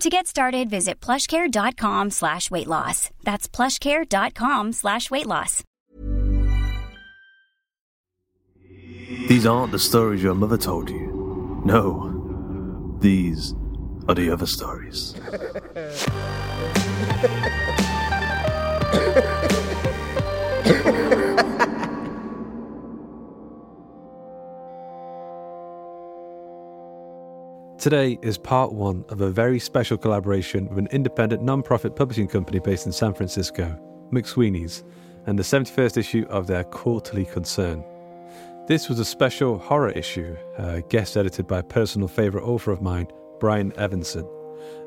To get started, visit plushcare.com/weightloss. That's plushcare.com/weightloss. These aren't the stories your mother told you. No, these are the other stories. Today is part one of a very special collaboration with an independent non-profit publishing company based in San Francisco, McSweeney's, and the 71st issue of their Quarterly Concern. This was a special horror issue, guest edited by a personal favourite author of mine, Brian Evenson,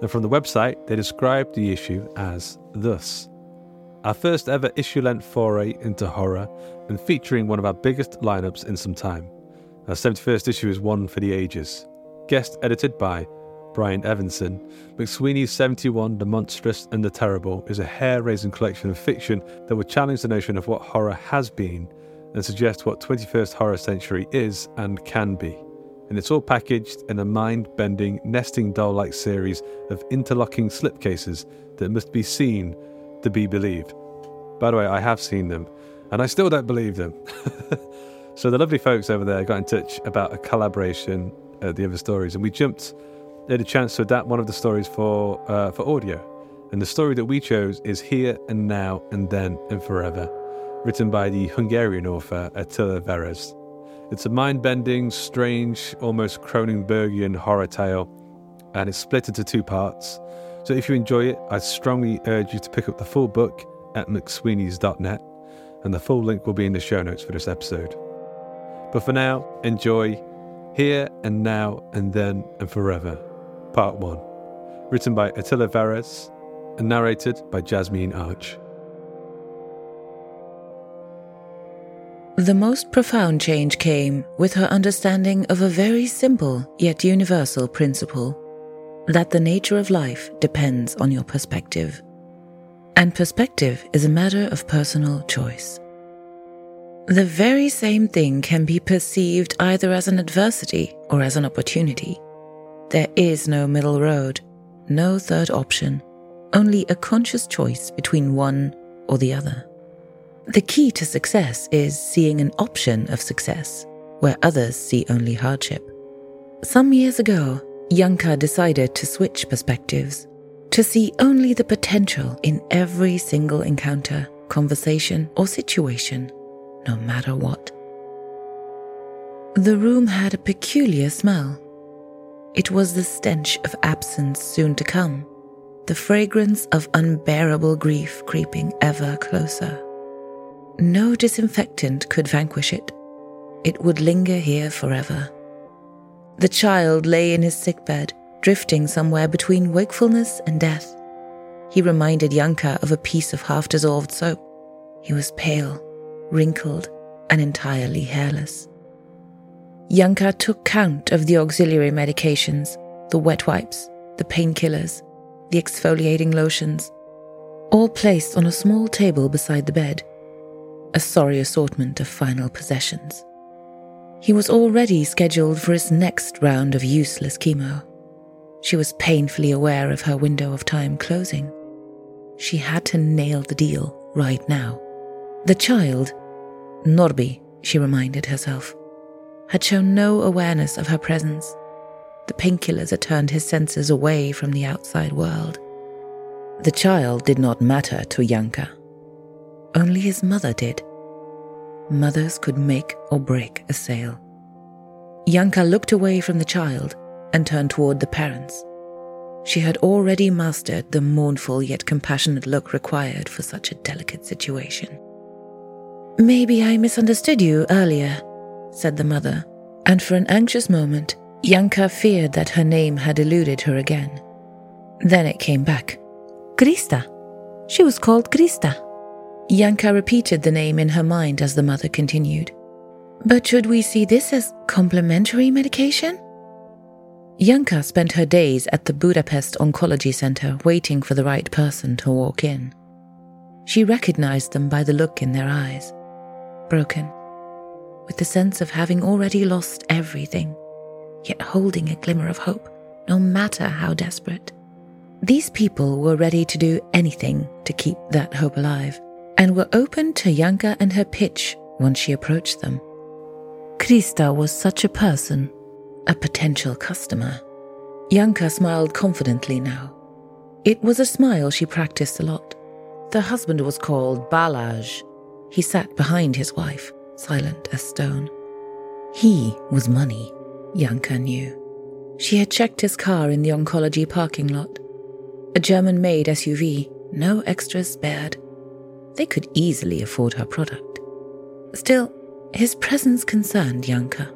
and from the website they described the issue as thus: our first ever issue-length foray into horror and featuring one of our biggest lineups in some time. Our 71st issue is one for the ages. Guest edited by Brian Evenson, McSweeney's 71 The Monstrous and the Terrible is a hair-raising collection of fiction that would challenge the notion of what horror has been and suggest what 21st horror century is and can be. And it's all packaged in a mind-bending, nesting doll-like series of interlocking slipcases that must be seen to be believed. By the way, I have seen them, and I still don't believe them. So the lovely folks over there got in touch about a collaboration at the Other Stories, and we jumped at a chance to adapt one of the stories for audio. And the story that we chose is Here and Now and Then and Forever, written by the Hungarian author Attila Veres. It's a mind-bending, strange, almost Cronenbergian horror tale, and it's split into 2 parts. So if you enjoy it, I strongly urge you to pick up the full book at mcsweeney's.net, and the full link will be in the show notes for this episode. But for now, enjoy Here and Now and Then and Forever, Part 1, written by Attila Veres and narrated by Jasmine Arch. The most profound change came with her understanding of a very simple yet universal principle, that the nature of life depends on your perspective, and perspective is a matter of personal choice. The very same thing can be perceived either as an adversity or as an opportunity. There is no middle road, no third option, only a conscious choice between one or the other. The key to success is seeing an option of success, where others see only hardship. Some years ago, Janka decided to switch perspectives, to see only the potential in every single encounter, conversation, or situation, no matter what. The room had a peculiar smell. It was the stench of absence soon to come, the fragrance of unbearable grief creeping ever closer. No disinfectant could vanquish it. It would linger here forever. The child lay in his sickbed, drifting somewhere between wakefulness and death. He reminded Janka of a piece of half-dissolved soap. He was pale, wrinkled, and entirely hairless. Janka took count of the auxiliary medications, the wet wipes, the painkillers, the exfoliating lotions, all placed on a small table beside the bed, a sorry assortment of final possessions. He was already scheduled for his next round of useless chemo. She was painfully aware of her window of time closing. She had to nail the deal right now. The child, Norbi, she reminded herself, had shown no awareness of her presence. The painkillers had turned his senses away from the outside world. The child did not matter to Janka. Only his mother did. Mothers could make or break a sale. Janka looked away from the child and turned toward the parents. She had already mastered the mournful yet compassionate look required for such a delicate situation. "Maybe I misunderstood you earlier," said the mother, and for an anxious moment, Janka feared that her name had eluded her again. Then it came back. "Krista. She was called Krista." Janka repeated the name in her mind as the mother continued. "But should we see this as complementary medication?" Janka spent her days at the Budapest Oncology Center waiting for the right person to walk in. She recognized them by the look in their eyes, broken, with the sense of having already lost everything, yet holding a glimmer of hope, no matter how desperate. These people were ready to do anything to keep that hope alive, and were open to Janka and her pitch once she approached them. Krista was such a person, a potential customer. Janka smiled confidently now. It was a smile she practiced a lot. The husband was called Balázs. He sat behind his wife, silent as stone. He was money, Janka knew. She had checked his car in the oncology parking lot. A German-made SUV, no extras spared. They could easily afford her product. Still, his presence concerned Janka.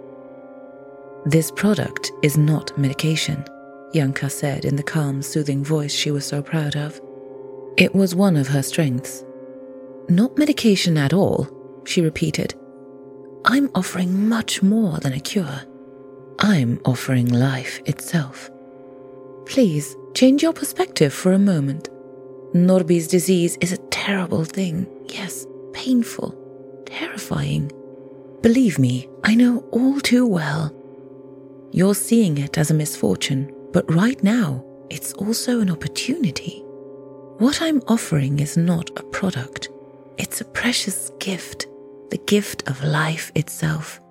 "This product is not medication," Janka said in the calm, soothing voice she was so proud of. It was one of her strengths. "Not medication at all," she repeated. "I'm offering much more than a cure. I'm offering life itself. Please, change your perspective for a moment. Norbi's disease is a terrible thing. Yes, painful, terrifying. Believe me, I know all too well. You're seeing it as a misfortune, but right now, it's also an opportunity. What I'm offering is not a product. It's a precious gift, the gift of life itself.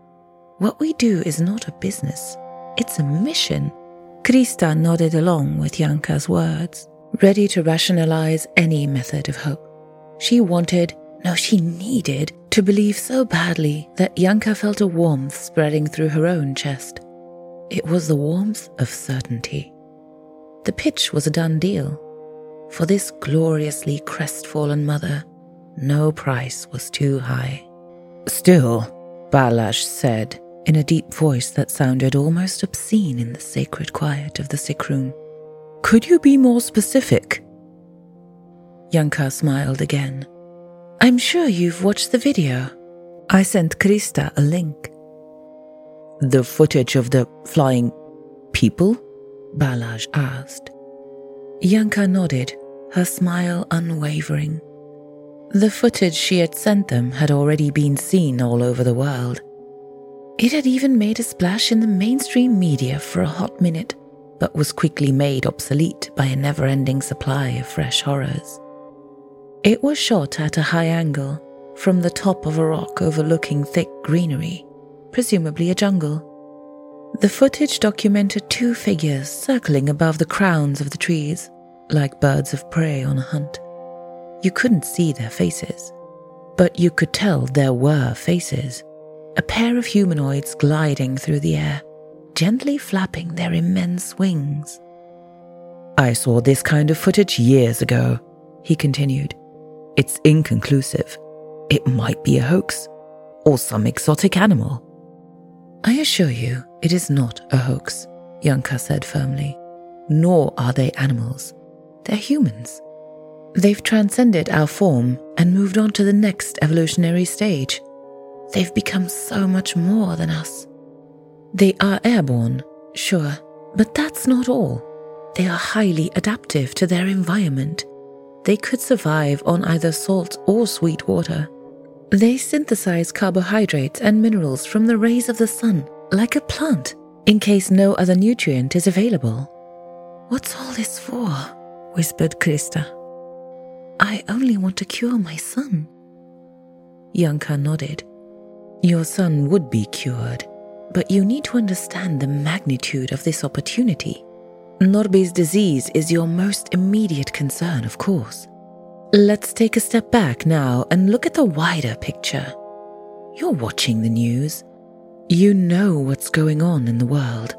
What we do is not a business, it's a mission." Krista nodded along with Janka's words, ready to rationalize any method of hope. She wanted, no, she needed, to believe so badly that Janka felt a warmth spreading through her own chest. It was the warmth of certainty. The pitch was a done deal. For this gloriously crestfallen mother, no price was too high. "Still," Balázs said, in a deep voice that sounded almost obscene in the sacred quiet of the sick room, "could you be more specific?" Janka smiled again. "I'm sure you've watched the video. I sent Krista a link." "The footage of the flying people?" Balázs asked. Janka nodded, her smile unwavering. The footage she had sent them had already been seen all over the world. It had even made a splash in the mainstream media for a hot minute, but was quickly made obsolete by a never-ending supply of fresh horrors. It was shot at a high angle, from the top of a rock overlooking thick greenery, presumably a jungle. The footage documented two figures circling above the crowns of the trees, like birds of prey on a hunt. You couldn't see their faces, but you could tell there were faces. A pair of humanoids gliding through the air, gently flapping their immense wings. "I saw this kind of footage years ago," he continued. "It's inconclusive. It might be a hoax, or some exotic animal. I assure you, it is not a hoax, Janka said firmly. Nor are they animals. They're humans. They've transcended our form and moved on to the next evolutionary stage. They've become so much more than us. They are airborne, sure, but that's not all. They are highly adaptive to their environment. They could survive on either salt or sweet water. They synthesize carbohydrates and minerals from the rays of the sun, like a plant, in case no other nutrient is available. What's all this for? Whispered Krista. I only want to cure my son. Janka nodded. Your son would be cured, but you need to understand the magnitude of this opportunity. Norby's disease is your most immediate concern, of course. Let's take a step back now and look at the wider picture. You're watching the news. You know what's going on in the world.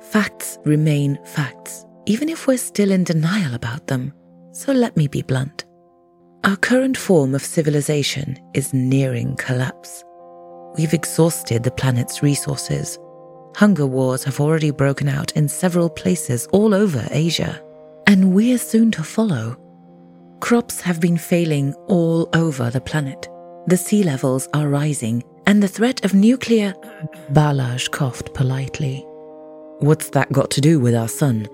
Facts remain facts, even if we're still in denial about them. So let me be blunt. Our current form of civilization is nearing collapse. We've exhausted the planet's resources. Hunger wars have already broken out in several places all over Asia, and we're soon to follow. Crops have been failing all over the planet. The sea levels are rising, and the threat of nuclear... Balazs coughed politely. What's that got to do with our son?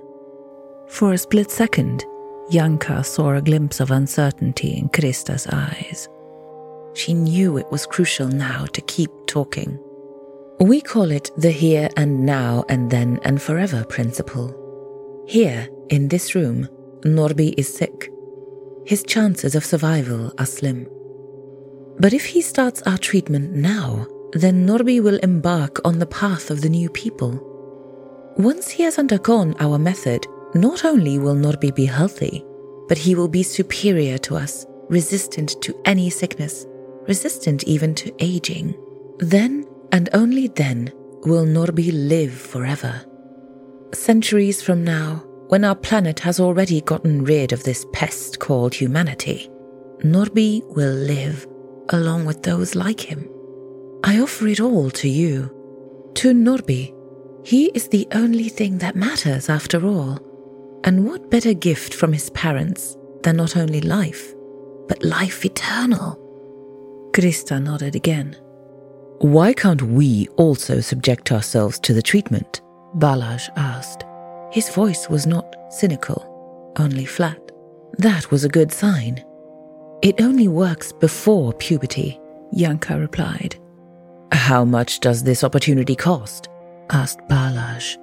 For a split second, Janka saw a glimpse of uncertainty in Krista's eyes. She knew it was crucial now to keep talking. We call it the here and now and then and forever principle. Here, in this room, Norby is sick. His chances of survival are slim. But if he starts our treatment now, then Norby will embark on the path of the new people. Once he has undergone our method, not only will Norby be healthy, but he will be superior to us, resistant to any sickness, resistant even to aging. Then, and only then, will Norby live forever. Centuries from now, when our planet has already gotten rid of this pest called humanity, Norby will live along with those like him. I offer it all to you. To Norby, he is the only thing that matters after all. And what better gift from his parents than not only life, but life eternal? Krista nodded again. Why can't we also subject ourselves to the treatment? Balazs asked. His voice was not cynical, only flat. That was a good sign. It only works before puberty, Janka replied. How much does this opportunity cost? Asked Balazs.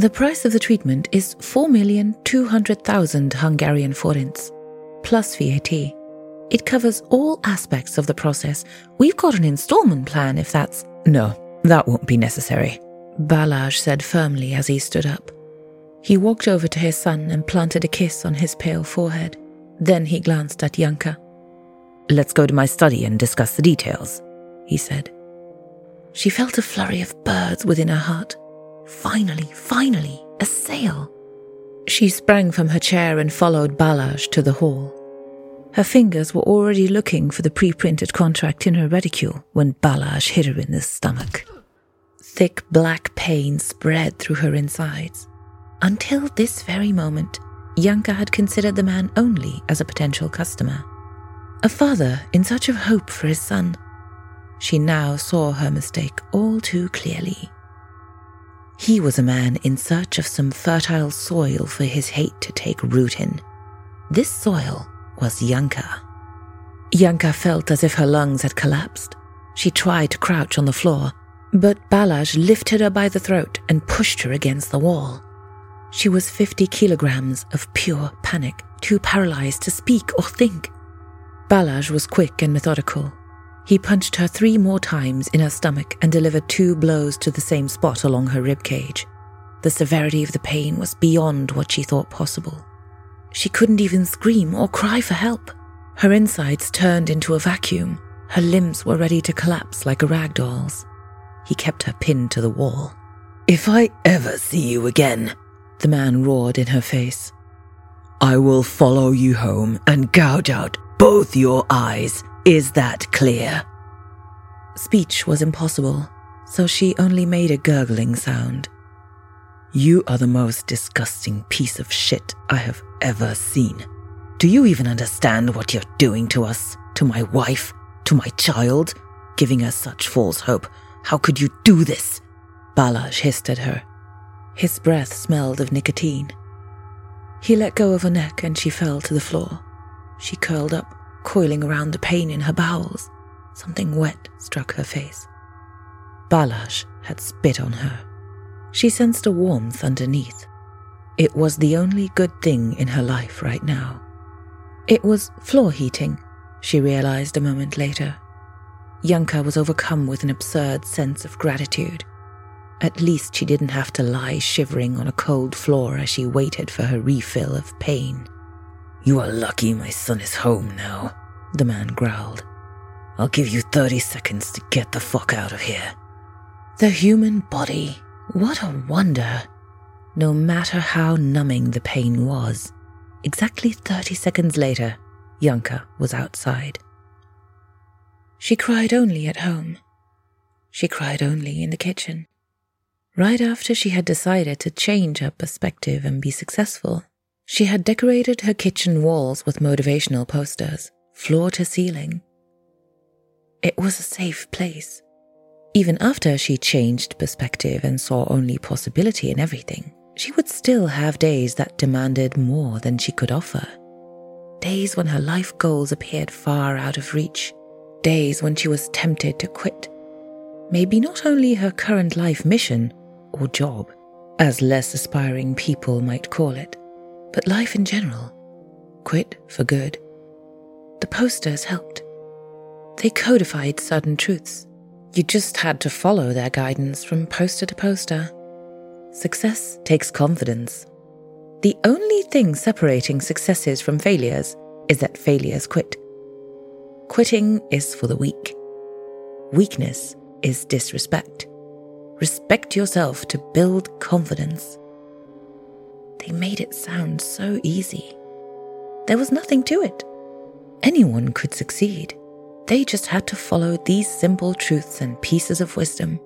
The price of the treatment is 4,200,000 Hungarian forints, plus VAT. It covers all aspects of the process. We've got an installment plan if that's... No, that won't be necessary, Balazs said firmly as he stood up. He walked over to his son and planted a kiss on his pale forehead. Then he glanced at Janka. Let's go to my study and discuss the details, he said. She felt a flurry of birds within her heart. Finally, a sail. She sprang from her chair and followed Balazs to the hall. Her fingers were already looking for the pre-printed contract in her reticule when Balazs hit her in the stomach. Thick black pain spread through her insides. Until this very moment, Janka had considered the man only as a potential customer. A father in search of hope for his son. She now saw her mistake all too clearly. He was a man in search of some fertile soil for his hate to take root in. This soil was Janka. Janka felt as if her lungs had collapsed. She tried to crouch on the floor, but Balazs lifted her by the throat and pushed her against the wall. She was 50 kilograms of pure panic, too paralyzed to speak or think. Balazs was quick and methodical. He punched her 3 more times in her stomach and delivered 2 blows to the same spot along her ribcage. The severity of the pain was beyond what she thought possible. She couldn't even scream or cry for help. Her insides turned into a vacuum. Her limbs were ready to collapse like a rag doll's. He kept her pinned to the wall. If I ever see you again, the man roared in her face, I will follow you home and gouge out both your eyes Is that clear?" Speech was impossible, so she only made a gurgling sound. "You are the most disgusting piece of shit I have ever seen. Do you even understand what you're doing to us? To my wife? To my child? Giving us such false hope. How could you do this?" Balázs hissed at her. His breath smelled of nicotine. He let go of her neck and she fell to the floor. She curled up, coiling around the pain in her bowels. Something wet struck her face. Balázs had spit on her. She sensed a warmth underneath. It was the only good thing in her life right now. It was floor heating, she realized a moment later. Janka was overcome with an absurd sense of gratitude. At least she didn't have to lie shivering on a cold floor as she waited for her refill of pain. "You are lucky my son is home now," the man growled. "I'll give you 30 seconds to get the fuck out of here." The human body, what a wonder. No matter how numbing the pain was, exactly 30 seconds later, Janka was outside. She cried only at home. She cried only in the kitchen. Right after she had decided to change her perspective and be successful, she had decorated her kitchen walls with motivational posters, floor to ceiling. It was a safe place. Even after she changed perspective and saw only possibility in everything, she would still have days that demanded more than she could offer. Days when her life goals appeared far out of reach. Days when she was tempted to quit. Maybe not only her current life mission, or job, as less aspiring people might call it, but life in general. Quit for good. The posters helped. They codified certain truths. You just had to follow their guidance from poster to poster. Success takes confidence. The only thing separating successes from failures is that failures quit. Quitting is for the weak. Weakness is disrespect. Respect yourself to build confidence. They made it sound so easy. There was nothing to it. Anyone could succeed. They just had to follow these simple truths and pieces of wisdom.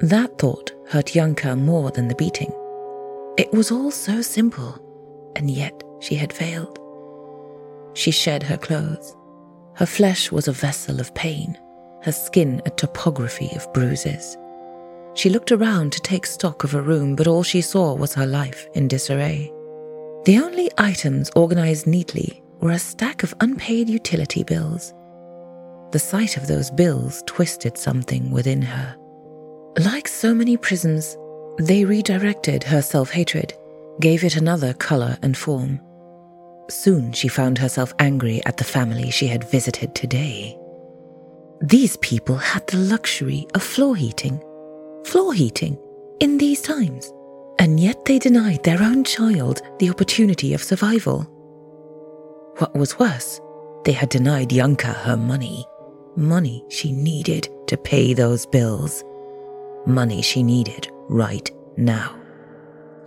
That thought hurt Janka more than the beating. It was all so simple, and yet she had failed. She shed her clothes. Her flesh was a vessel of pain, her skin a topography of bruises. She looked around to take stock of her room, but all she saw was her life in disarray. The only items organized neatly were a stack of unpaid utility bills. The sight of those bills twisted something within her. Like so many prisms, they redirected her self-hatred, gave it another color and form. Soon she found herself angry at the family she had visited today. These people had the luxury of floor heating. Floor heating in these times. And yet they denied their own child the opportunity of survival. What was worse, they had denied Janka her money. Money she needed to pay those bills. Money she needed right now.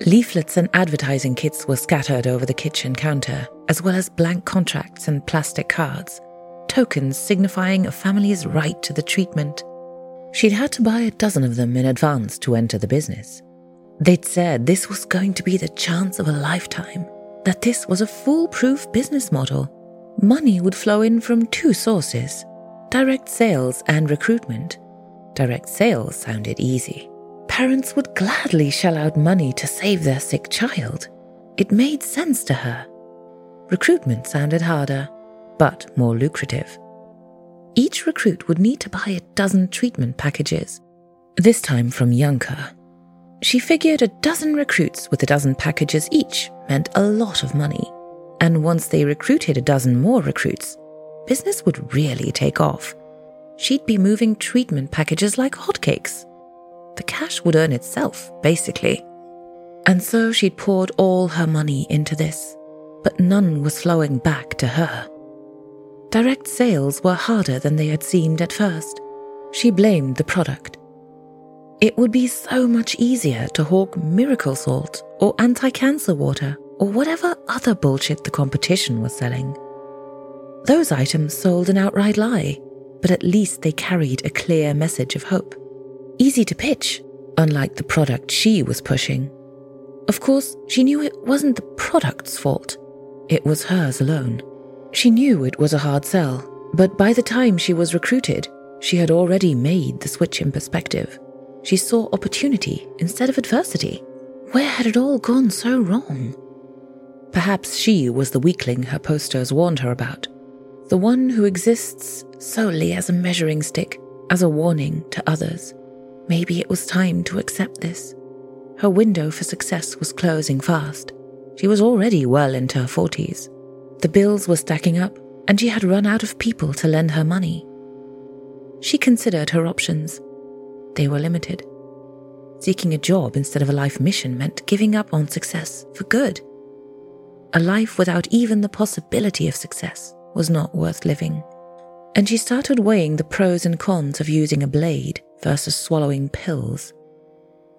Leaflets and advertising kits were scattered over the kitchen counter, as well as blank contracts and plastic cards, tokens signifying a family's right to the treatment. She'd had to buy a dozen of them in advance to enter the business. They'd said this was going to be the chance of a lifetime, that this was a foolproof business model. Money would flow in from two sources, direct sales and recruitment. Direct sales sounded easy. Parents would gladly shell out money to save their sick child. It made sense to her. Recruitment sounded harder, but more lucrative. Each recruit would need to buy a dozen treatment packages, this time from Janka. She figured a dozen recruits with a dozen packages each meant a lot of money. And once they recruited a dozen more recruits, business would really take off. She'd be moving treatment packages like hotcakes. The cash would earn itself, basically. And so she'd poured all her money into this, but none was flowing back to her. Direct sales were harder than they had seemed at first. She blamed the product. It would be so much easier to hawk miracle salt or anti-cancer water, or whatever other bullshit the competition was selling. Those items sold an outright lie, but at least they carried a clear message of hope. Easy to pitch, unlike the product she was pushing. Of course, she knew it wasn't the product's fault. It was hers alone. She knew it was a hard sell, but by the time she was recruited, she had already made the switch in perspective. She saw opportunity instead of adversity. Where had it all gone so wrong? Perhaps she was the weakling her posters warned her about. The one who exists solely as a measuring stick, as a warning to others. Maybe it was time to accept this. Her window for success was closing fast. She was already well into her 40s. The bills were stacking up, and she had run out of people to lend her money. She considered her options. They were limited. Seeking a job instead of a life mission meant giving up on success for good. A life without even the possibility of success was not worth living. And she started weighing the pros and cons of using a blade versus swallowing pills.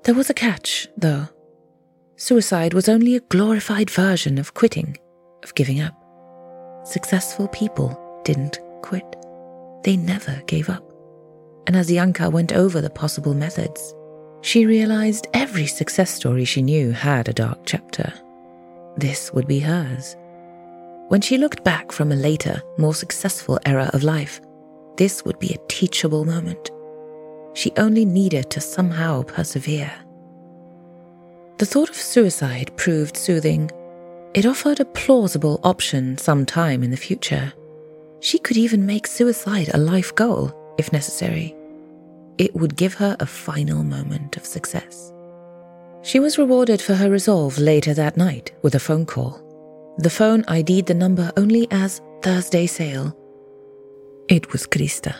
There was a catch, though. Suicide was only a glorified version of quitting, of giving up. Successful people didn't quit. They never gave up. And as Yanka went over the possible methods, she realized every success story she knew had a dark chapter. This would be hers. When she looked back from a later, more successful era of life, this would be a teachable moment. She only needed to somehow persevere. The thought of suicide proved soothing. It offered a plausible option sometime in the future. She could even make suicide a life goal, if necessary. It would give her a final moment of success. She was rewarded for her resolve later that night with a phone call. The phone ID'd the number only as Thursday sale. It was Krista.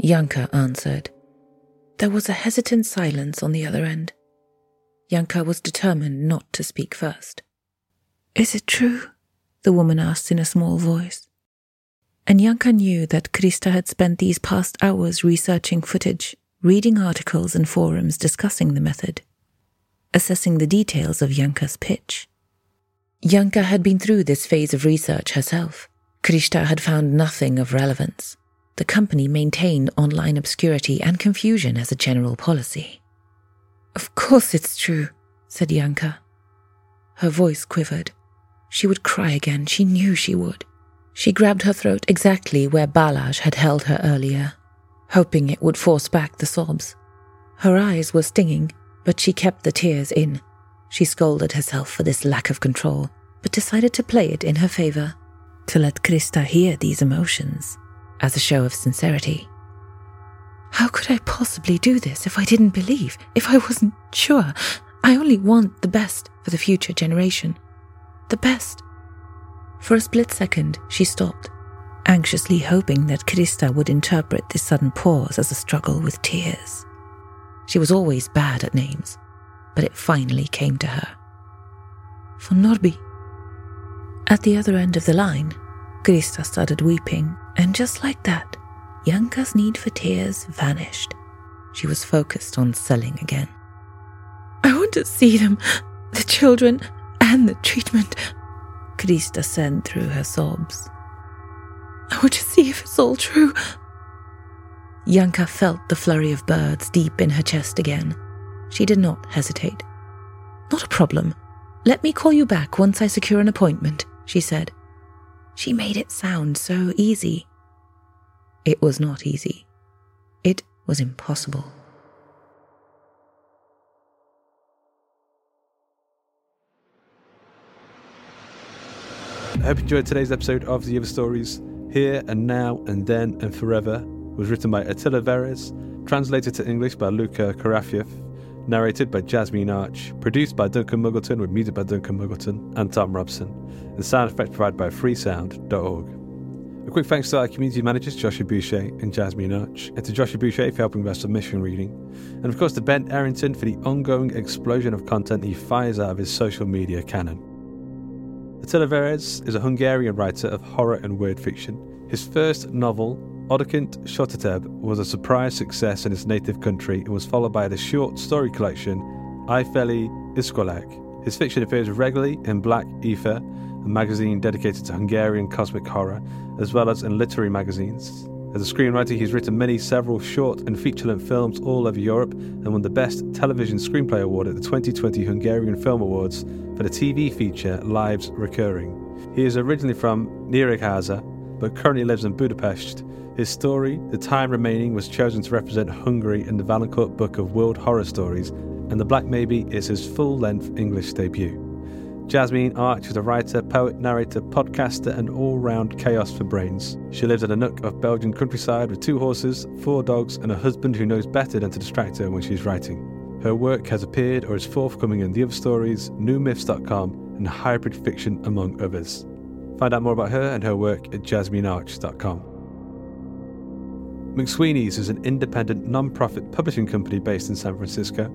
Yanka answered. There was a hesitant silence on the other end. Yanka was determined not to speak first. Is it true? The woman asked in a small voice. And Yanka knew that Krista had spent these past hours researching footage, reading articles and forums discussing the method, assessing the details of Yanka's pitch. Yanka had been through this phase of research herself. Krista had found nothing of relevance. The company maintained online obscurity and confusion as a general policy. Of course it's true, said Yanka. Her voice quivered. She would cry again, she knew she would. She grabbed her throat exactly where Balázs had held her earlier, hoping it would force back the sobs. Her eyes were stinging, but she kept the tears in. She scolded herself for this lack of control, but decided to play it in her favor, to let Krista hear these emotions, as a show of sincerity. How could I possibly do this if I didn't believe, if I wasn't sure? I only want the best for the future generation. The best. For a split second, she stopped, anxiously hoping that Krista would interpret this sudden pause as a struggle with tears. She was always bad at names, but it finally came to her. For Norbi. At the other end of the line, Krista started weeping, and just like that, Yanka's need for tears vanished. She was focused on selling again. I want to see them, the children, and the treatment, Krista said through her sobs. I want to see if it's all true. Yanka felt the flurry of birds deep in her chest again. She did not hesitate. Not a problem. Let me call you back once I secure an appointment, she said. She made it sound so easy. It was not easy. It was impossible. I hope you enjoyed today's episode of The Other Stories. Here and Now and Then and Forever was written by Attila Veres, translated to English by Luca Karafiáth, narrated by Jasmine Arch, produced by Duncan Muggleton with music by Duncan Muggleton and Tom Robson, and sound effects provided by Freesound.org. A quick thanks to our community managers, Joshua Boucher and Jasmine Arch, and to Joshua Boucher for helping with our submission reading, and of course to Ben Errington for the ongoing explosion of content he fires out of his social media cannon. Attila Veres is a Hungarian writer of horror and weird fiction. His first novel, Odakint Sötetebb, was a surprise success in his native country and was followed by the short story collection Ifeli Iskolák. His fiction appears regularly in Black Ether, a magazine dedicated to Hungarian cosmic horror, as well as in literary magazines. As a screenwriter, he's written several short and feature-length films all over Europe and won the Best Television Screenplay Award at the 2020 Hungarian Film Awards for the TV feature Lives Recurring. He is originally from Nyíregyháza, but currently lives in Budapest. His story, The Time Remaining, was chosen to represent Hungary in the Valancourt Book of World Horror Stories, and The Black Maybe is his full-length English debut. Jasmine Arch is a writer, poet, narrator, podcaster, and all-round chaos for brains. She lives in a nook of Belgian countryside with 2 horses, 4 dogs, and a husband who knows better than to distract her when she's writing. Her work has appeared or is forthcoming in the Illustoria, NewMyths.com, and Hybrid Fiction, among others. Find out more about her and her work at JasmineArch.com. McSweeney's is an independent, non-profit publishing company based in San Francisco.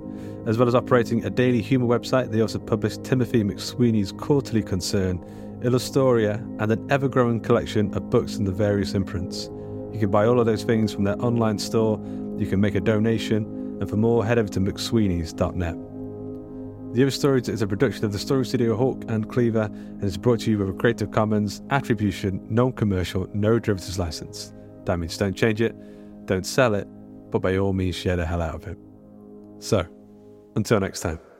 As well as operating a daily humor website, they also publish Timothy McSweeney's Quarterly Concern, Illustoria, and an ever-growing collection of books in the various imprints. You can buy all of those things from their online store, you can make a donation, and for more, head over to McSweeney's.net. The Illustoria is a production of the story studio Hawk and Cleaver, and is brought to you with a Creative Commons Attribution, Non-Commercial, No Derivatives License. That means don't change it, don't sell it, but by all means share the hell out of it. So, until next time.